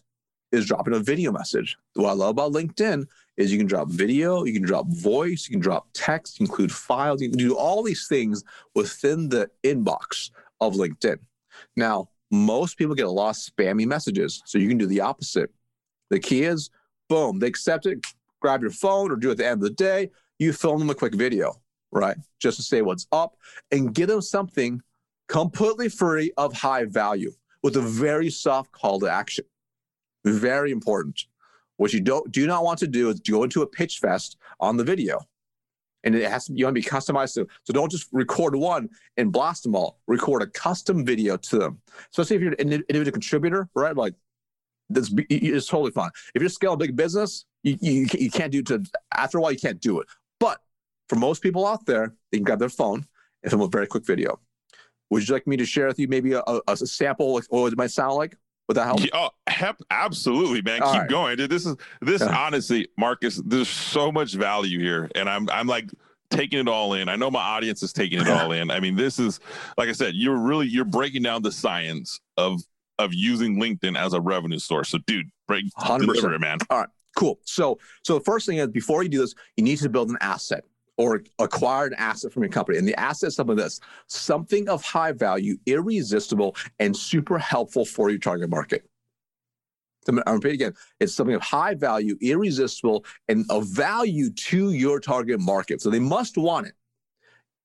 is dropping a video message. What I love about LinkedIn is you can drop video, you can drop voice, you can drop text, include files, you can do all these things within the inbox of LinkedIn. Now, most people get a lot of spammy messages, so you can do the opposite. The key is, boom, they accept it, grab your phone or do it at the end of the day, you film them a quick video, right? Just to say what's up and give them something completely free of high value with a very soft call to action. Very important. What you don't do not want to do is go into a pitch fest on the video. And it has to, you want to be customized to them. So don't just record one and blast them all. Record a custom video to them. Especially if you're an individual contributor, right? Like, this is totally fine. If you're scaling a big business, you, you, you can't do it. After a while, you can't do it. But for most people out there, they can grab their phone and film a very quick video. Would you like me to share with you maybe a, a, a sample of what it might sound like? Would that help? Yeah, oh, hep, absolutely, man. All Keep right. going. Dude, this is this yeah. honestly, Marcus, there's so much value here. And I'm I'm like taking it all in. I know my audience is taking it all in. I mean, this is, like I said, you're really you're breaking down the science of of using LinkedIn as a revenue source. So dude, break deliver it, man. All right, cool. So so the first thing is, before you do this, you need to build an asset or acquire an asset from your company. And the asset is something that's something of high value, irresistible, and super helpful for your target market. I'll repeat again. It's something of high value, irresistible, and of value to your target market. So they must want it.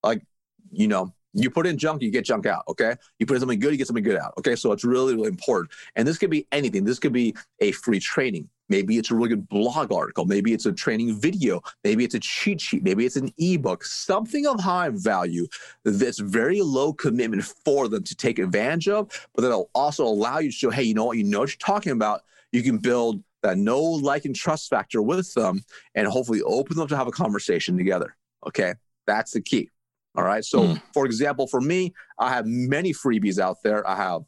Like, you know, you put in junk, you get junk out, okay? You put in something good, you get something good out, okay? So it's really, really important. And this could be anything. This could be a free training. Maybe it's a really good blog article. Maybe it's a training video. Maybe it's a cheat sheet. Maybe it's an ebook, something of high value that's very low commitment for them to take advantage of, but that'll also allow you to show, hey, you know what? You know what you're talking about. You can build that know, like, and trust factor with them and hopefully open them up to have a conversation together. Okay. That's the key. All right. So mm. for example, for me, I have many freebies out there. I have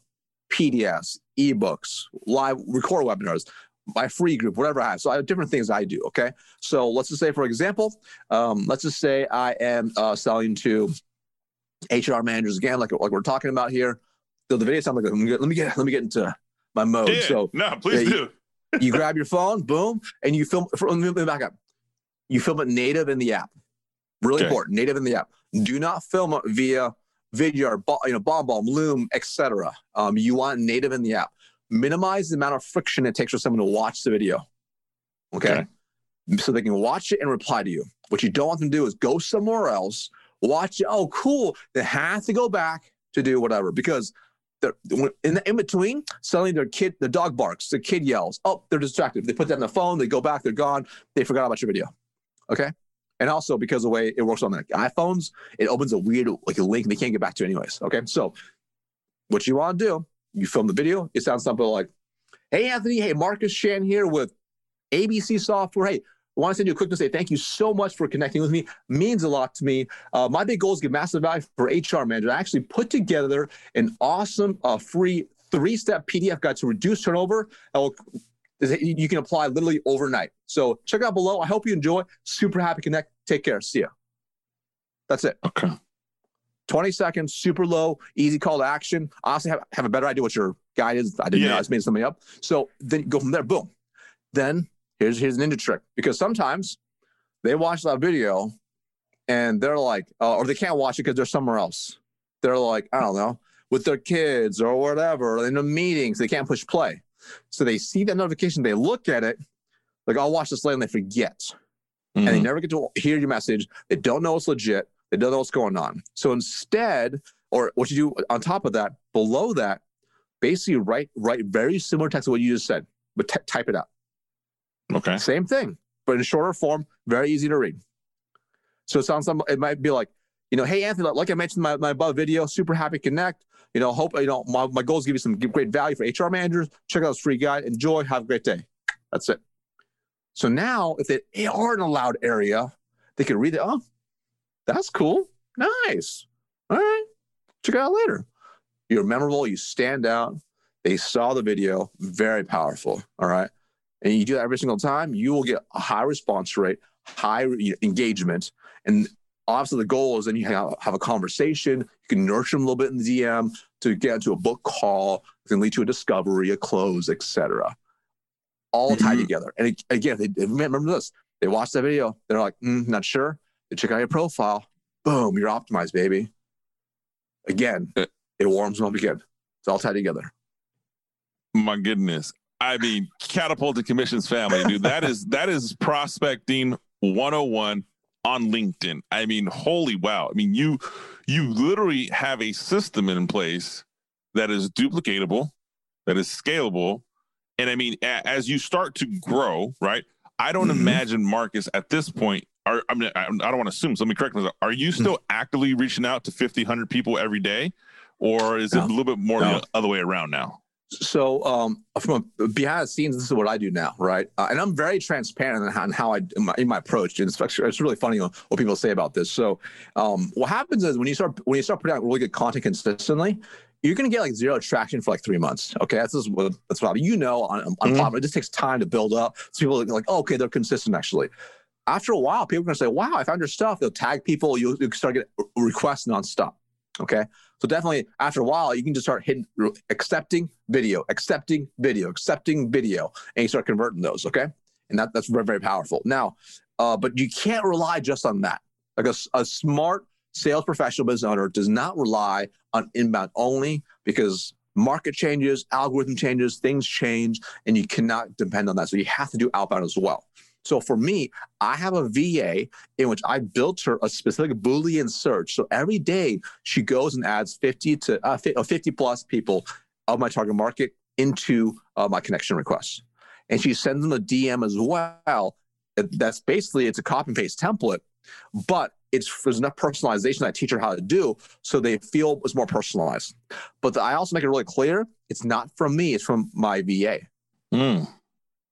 P D Fs, ebooks, live record webinars, my free group, whatever I have. So I have different things I do, okay? So let's just say, for example, um, let's just say I am uh, selling to H R managers again, like like we're talking about here. So the video sounds like, let me get, let me get, let me get into my mode. Yeah, so no, please yeah, do. you, you grab your phone, boom, and you film, let me, let me back up. You film it native in the app. Really okay. important, native in the app. Do not film it via Vidyard, you know, Bomb Bomb, Loom, et cetera. Um, you want native in the app. Minimize the amount of friction it takes for someone to watch the video, okay? okay? So they can watch it and reply to you. What you don't want them to do is go somewhere else, watch it, oh, cool, they have to go back to do whatever, because they're, in, the, in between, suddenly their kid, the dog barks, the kid yells, oh, they're distracted. They put that on the phone, they go back, they're gone. They forgot about your video, okay? And also because of the way it works on the iPhones, it opens a weird like a link they can't get back to anyways, okay? So what you want to do, you film the video, it sounds something like, hey, Anthony, hey, Marcus Chan here with A B C Software. Hey, I want to send you a quick note to say thank you so much for connecting with me. It means a lot to me. Uh, my big goal is to give massive value for H R manager. I actually put together an awesome uh, free three-step P D F guide to reduce turnover. Will, you can apply literally overnight. So check out below. I hope you enjoy. Super happy to connect. Take care. See ya. That's it. Okay. twenty seconds, super low, easy call to action. I honestly have, have a better idea what your guide is. I didn't yeah. know. I just made something up. So then go from there. Boom. Then here's here's an ninja trick, because sometimes they watch that video and they're like, uh, or they can't watch it because they're somewhere else. They're like, I don't know, with their kids or whatever, in the meetings, they can't push play. So they see that notification, they look at it, like, I'll watch this later, and they forget. Mm-hmm. And they never get to hear your message. They don't know it's legit. They don't know what's going on. So instead, or what you do on top of that, below that, basically write write very similar text to what you just said, but t- type it out. Okay. Same thing, but in shorter form, very easy to read. So it sounds, it might be like, you know, hey, Anthony, like I mentioned in my, my above video, super happy to connect. You know, hope, you know, my, my goal is to give you some great value for H R managers. Check out this free guide. Enjoy. Have a great day. That's it. So now if they are in a loud area, they can read it. Oh, that's cool. Nice. All right. Check it out later. You're memorable. You stand out. They saw the video. Very powerful. All right. And you do that every single time, you will get a high response rate, high re- engagement. And obviously the goal is then you have, have a conversation. You can nurture them a little bit in the D M to get into a book call. It can lead to a discovery, a close, et cetera. All mm-hmm. tied together. And it, again, they, remember this. They watch that video. They're like, mm, not sure. They check out your profile. Boom, you're optimized, baby. Again, it warms them up again. It's all tied together. My goodness. I mean, Catapulted Commissions family, dude. That is that is prospecting one oh one on LinkedIn. I mean, holy wow. I mean, you you literally have a system in place that is duplicatable, that is scalable. And I mean, a- as you start to grow, right? I don't mm-hmm. imagine, Marcus, at this point, Are, I mean, I, I don't want to assume, so let me correct myself. Are you still mm-hmm. actively reaching out to fifty, one hundred people every day? Or is no. it a little bit more no. the other way around now? So um, from behind the scenes, this is what I do now, right? Uh, and I'm very transparent in how, in how I, in my, in my approach. And it's, it's really funny what people say about this. So um, what happens is when you start, when you start putting out really good content consistently, you're going to get like zero traction for like three months. Okay. That's just what, that's what I mean. You know, on, on mm-hmm. top, it just takes time to build up. So people are like, oh, okay, they're consistent actually. After a while, people are going to say, wow, I found your stuff. They'll tag people. You'll, you'll start getting requests nonstop. Okay. So definitely after a while, you can just start hitting, accepting video, accepting video, accepting video, and you start converting those. Okay. And that, that's very, very powerful. Now, uh, but you can't rely just on that. Like a, a smart sales professional business owner does not rely on inbound only, because market changes, algorithm changes, things change, and you cannot depend on that. So you have to do outbound as well. So for me, I have a V A in which I built her a specific Boolean search. So every day she goes and adds fifty to uh, fifty plus people of my target market into uh, my connection requests. And she sends them a D M as well. That's basically, it's a copy and paste template, but it's, there's enough personalization that I teach her how to do so they feel it's more personalized. But the, I also make it really clear, it's not from me, it's from my V A. Mm.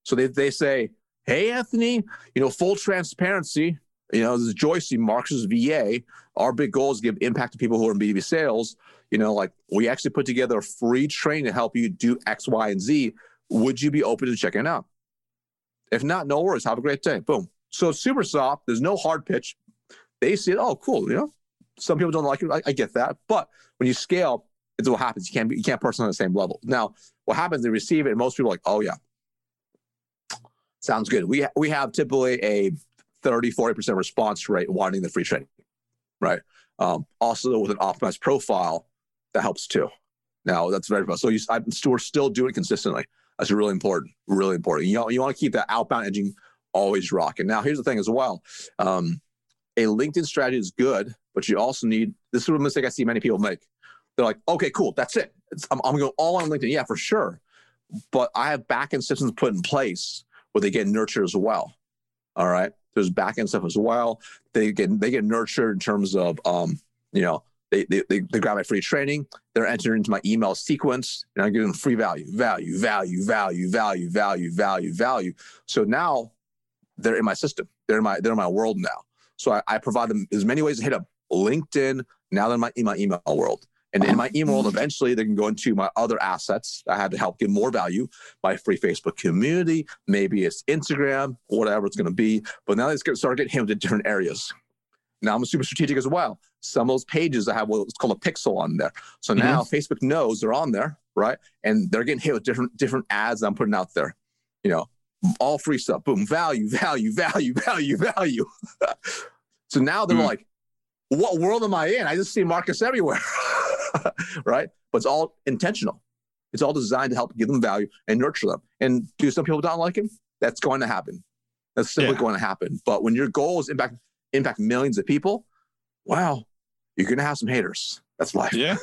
So they they say, hey, Anthony, you know, full transparency, you know, this is Joycey, Marcus's V A. Our big goal is to give impact to people who are in B two B sales. You know, like we actually put together a free training to help you do X, Y, and Z. Would you be open to checking it out? If not, no worries. Have a great day. Boom. So it's super soft. There's no hard pitch. They see it. Oh, cool. You know, some people don't like it. I, I get that. But when you scale, it's what happens. You can't be, you can't person on the same level. Now, what happens, they receive it, and most people are like, oh, yeah. Sounds good. We ha- we have typically a thirty, forty percent response rate wanting the free training, right? Um, also with an optimized profile, that helps too. Now that's very important. So you, I, we're still doing it consistently. That's really important, really important. You know, you want to keep that outbound engine always rocking. Now here's the thing as well. Um, a LinkedIn strategy is good, but you also need, this is a mistake I see many people make. They're like, okay, cool, that's it. It's, I'm, I'm going all on LinkedIn. Yeah, for sure. But I have back-end systems put in place where they get nurtured as well. All right. There's back-end stuff as well. They get they get nurtured in terms of, um, you know, they, they they they grab my free training. They're entered into my email sequence, and I give them free value, value, value, value, value, value, value, value. So now they're in my system. They're in my they're in my world now. So I, I provide them as many ways to hit up LinkedIn. Now they're in my, in my email world. And in my email world, eventually they can go into my other assets that I had to help give more value, my free Facebook community, maybe it's Instagram, whatever it's going to be. But now it's going to start getting him to different areas. Now I'm super strategic as well. Some of those pages I have what's called a pixel on there. So now mm-hmm. Facebook knows they're on there, right? And they're getting hit with different different ads I'm putting out there. You know, all free stuff. Boom, value, value, value, value, value. So now they're mm-hmm. like, what world am I in? I just see Marcus everywhere. Right? But it's all intentional. It's all designed to help give them value and nurture them. And do some people don't like him? That's going to happen. That's simply yeah. going to happen. But when your goal is impact impact millions of people, wow, you're going to have some haters. That's life. Yeah.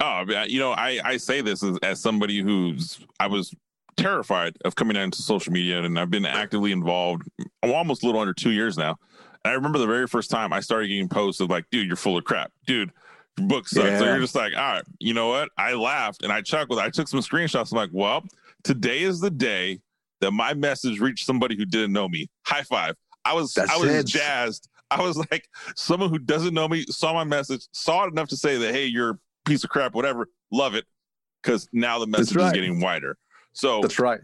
Oh, you know, I, I say this as, as somebody who's, I was terrified of coming out into social media, and I've been actively involved I'm almost a little under two years now. And I remember the very first time I started getting posts of like, dude, you're full of crap. Dude, book sucks. Yeah. So you're just like, all right, you know what? I laughed and I chuckled. I took some screenshots. I'm like, well, today is the day that my message reached somebody who didn't know me. High five. I was That's I was it. jazzed. I was like, someone who doesn't know me saw my message, saw it enough to say that, hey, you're a piece of crap, whatever. Love it. Because now the message right. is getting wider. So that's right.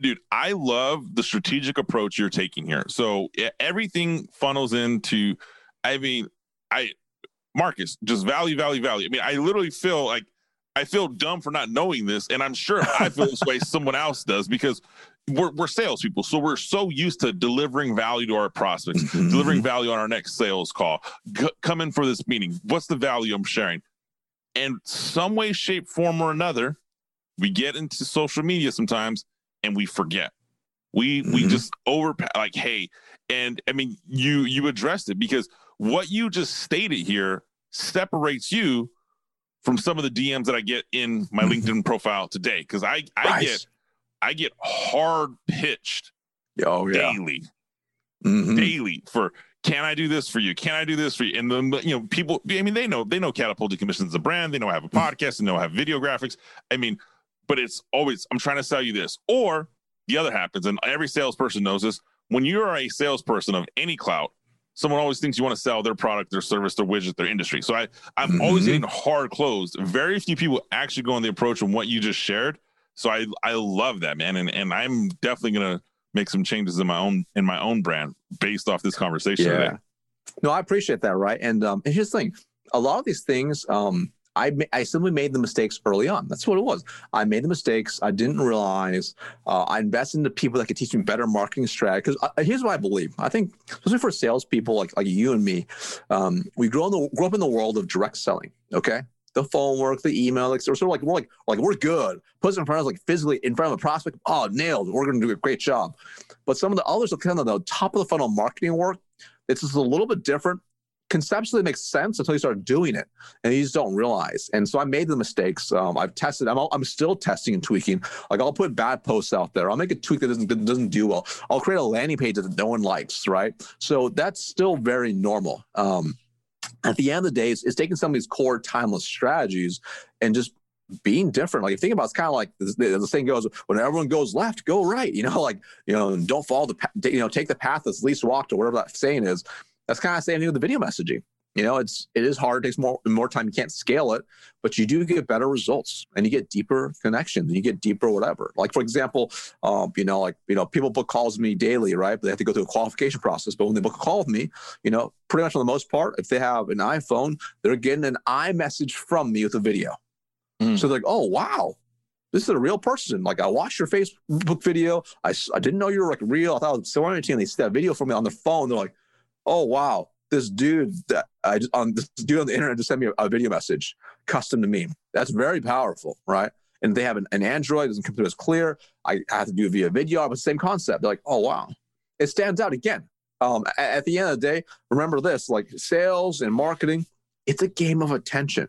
Dude, I love the strategic approach you're taking here. So everything funnels into, I mean, I Marcus, just value, value, value. I mean, I literally feel like I feel dumb for not knowing this. And I'm sure I feel this way someone else does, because we're, we're salespeople. So we're so used to delivering value to our prospects, mm-hmm. delivering value on our next sales call, G- come in for this meeting. What's the value I'm sharing? And some way, shape, form, or another, we get into social media sometimes and we forget. We, mm-hmm. we just overpass, like, hey, and I mean, you, you addressed it, because what you just stated here separates you from some of the D Ms that I get in my LinkedIn profile today. Cause I, I nice. get, I get hard pitched oh, yeah. daily, mm-hmm. daily for, can I do this for you? Can I do this for you? And then, you know, people, I mean, they know, they know Catapulting Commissions is a brand. They know I have a podcast, they know I have video graphics. I mean, but it's always, I'm trying to sell you this, or the other happens. And every salesperson knows this. When you're a salesperson of any clout, someone always thinks you want to sell their product, their service, their widget, their industry. So I, I'm mm-hmm. always getting hard closed. Very few people actually go on the approach of what you just shared. So I, I love that, man. And and I'm definitely gonna make some changes in my own in my own brand based off this conversation. Yeah. Today. No, I appreciate that, right? And um, and here's the thing: a lot of these things, um, I I simply made the mistakes early on. That's what it was. I made the mistakes. I didn't realize. Uh, I invested in the people that could teach me better marketing strategy. Because uh, here's what I believe. I think, especially for salespeople like like you and me, um, we grew, in the, grew up in the world of direct selling. Okay, the phone work, the email, like, so we're sort of like we're like like we're good. Put us in front of us, like physically in front of a prospect. Oh, nailed. We're going to do a great job. But some of the others are kind of the top of the funnel marketing work. It's just a little bit different. Conceptually, it makes sense until you start doing it, and you just don't realize. And so I made the mistakes. Um, I've tested. I'm, all, I'm still testing and tweaking. Like I'll put bad posts out there. I'll make a tweak that doesn't that doesn't do well. I'll create a landing page that no one likes. Right. So that's still very normal. Um, at the end of the day, it's, it's taking some of these core timeless strategies and just being different. Like if you think about it, it's kind of like this, the thing goes, when everyone goes left, go right. You know, like you know, don't follow the pa- you know, take the path that's least walked, or whatever that saying is. That's kind of the same thing with the video messaging. You know, it's it is hard, it takes more more time, you can't scale it, but you do get better results and you get deeper connections and you get deeper whatever. Like for example, um, you know, like you know, people book calls with me daily, right? But they have to go through a qualification process. But when they book a call with me, you know, pretty much for the most part, if they have an iPhone, they're getting an iMessage from me with a video. Mm. So they're like, oh wow, this is a real person. Like I watched your Facebook video. I, I didn't know you were like real. I thought it was so entertaining. They see that video from me on their phone. They're like, oh wow, this dude that I just on this dude on the internet just sent me a, a video message custom to me. That's very powerful, right? And they have an, an Android, it doesn't come through as clear. I, I have to do it via Vidyard, but same concept. They're like, oh wow, it stands out again. Um, at, at the end of the day, remember this: like sales and marketing, it's a game of attention.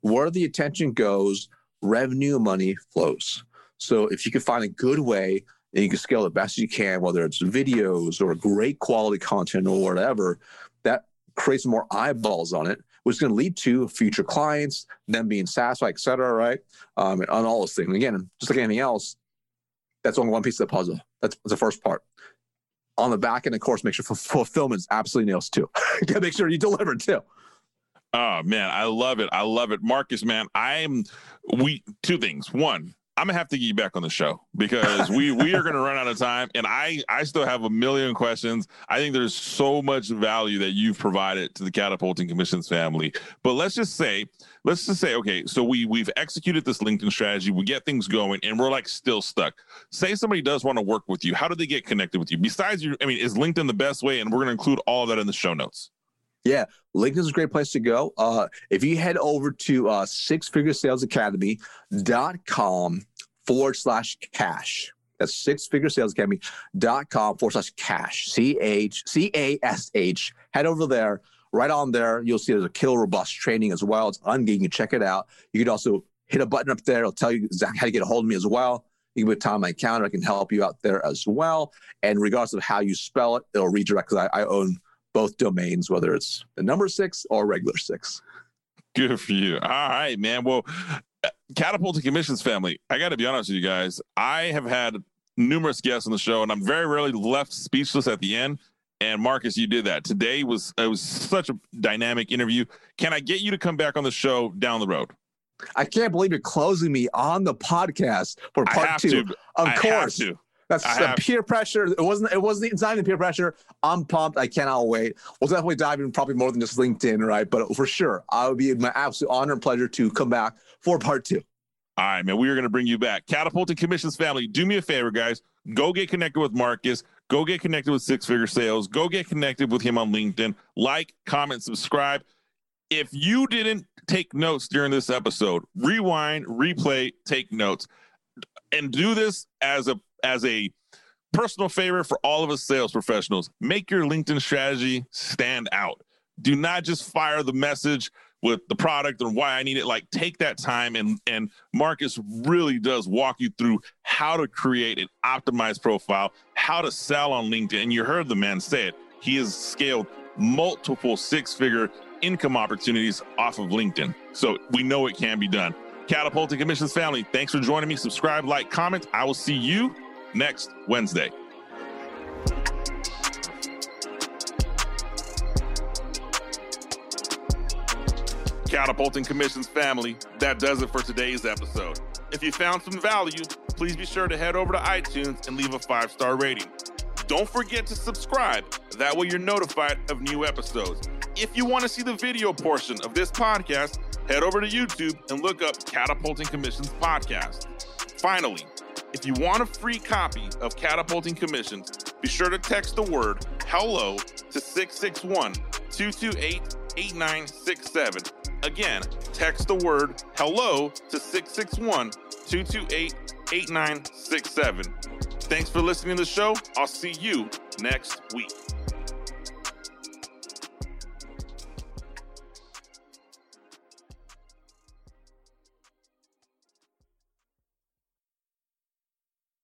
Where the attention goes, revenue money flows. So if you can find a good way and you can scale the best you can, whether it's videos or great quality content or whatever, that creates more eyeballs on it, which is going to lead to future clients, them being satisfied, et cetera, right? Um, and on all those things. And again, just like anything else, that's only one piece of the puzzle. That's, that's the first part. On the back end, of course, make sure fulfillment is absolutely nails too. You got to make sure you deliver too. Oh, man, I love it. I love it. Marcus, man, I'm, we, two things. One, I'm gonna have to get you back on the show because we we are gonna run out of time, and I I still have a million questions. I think there's so much value that you've provided to the Catapulting Commissions family. But let's just say, let's just say, okay, so we we've executed this LinkedIn strategy, we get things going, and we're like still stuck. Say somebody does want to work with you, how do they get connected with you? Besides your, I mean, is LinkedIn the best way? And we're gonna include all of that in the show notes. Yeah, LinkedIn is a great place to go. Uh, if you head over to uh, six figure sales academy dot com forward slash cash, that's six figure sales academy dot com forward slash cash, C H C A S H. Head over there. Right on there, you'll see there's a Kill Robust training as well. It's ungeating. You can check it out. You can also hit a button up there. It'll tell you exactly how to get a hold of me as well. You can put time on my calendar. I can help you out there as well. And regardless of how you spell it, it'll redirect because I, I own both domains, whether it's the number six or regular six. Good for you. All right, man. Well, Catapulting Commissions family, I got to be honest with you guys. I have had numerous guests on the show, and I'm very rarely left speechless at the end. And Marcus, you did that. Today was it was such a dynamic interview. Can I get you to come back on the show down the road? I can't believe you're closing me on the podcast for part two. To. Of I course. Have to. That's the peer pressure. It wasn't, it wasn't, it's not even peer pressure. I'm pumped. I cannot wait. We'll definitely dive in probably more than just LinkedIn, right? But for sure, I would be my absolute honor and pleasure to come back for part two. All right, man, we are going to bring you back. Catapulting Commissions family, do me a favor, guys. Go get connected with Marcus. Go get connected with Six Figure Sales. Go get connected with him on LinkedIn. Like, comment, subscribe. If you didn't take notes during this episode, rewind, replay, take notes, and do this as a As a personal favor for all of us sales professionals. Make your LinkedIn strategy stand out. Do not just fire the message with the product and why I need it. Like, take that time, and, and Marcus really does walk you through how to create an optimized profile, how to sell on LinkedIn. And you heard the man say it. He has scaled multiple six-figure income opportunities off of LinkedIn. So we know it can be done. Catapulting Commissions family, thanks for joining me. Subscribe, like, comment. I will see you next Wednesday. Catapulting Commissions family, that does it for today's episode. If you found some value, please be sure to head over to iTunes and leave a five-star rating. Don't forget to subscribe. That way you're notified of new episodes. If you want to see the video portion of this podcast, head over to YouTube and look up Catapulting Commissions Podcast. Finally, if you want a free copy of Catapulting Commissions, be sure to text the word HELLO to six six one, two two eight, eight nine six seven. Again, text the word HELLO to six six one, two two eight, eight nine six seven. Thanks for listening to the show. I'll see you next week.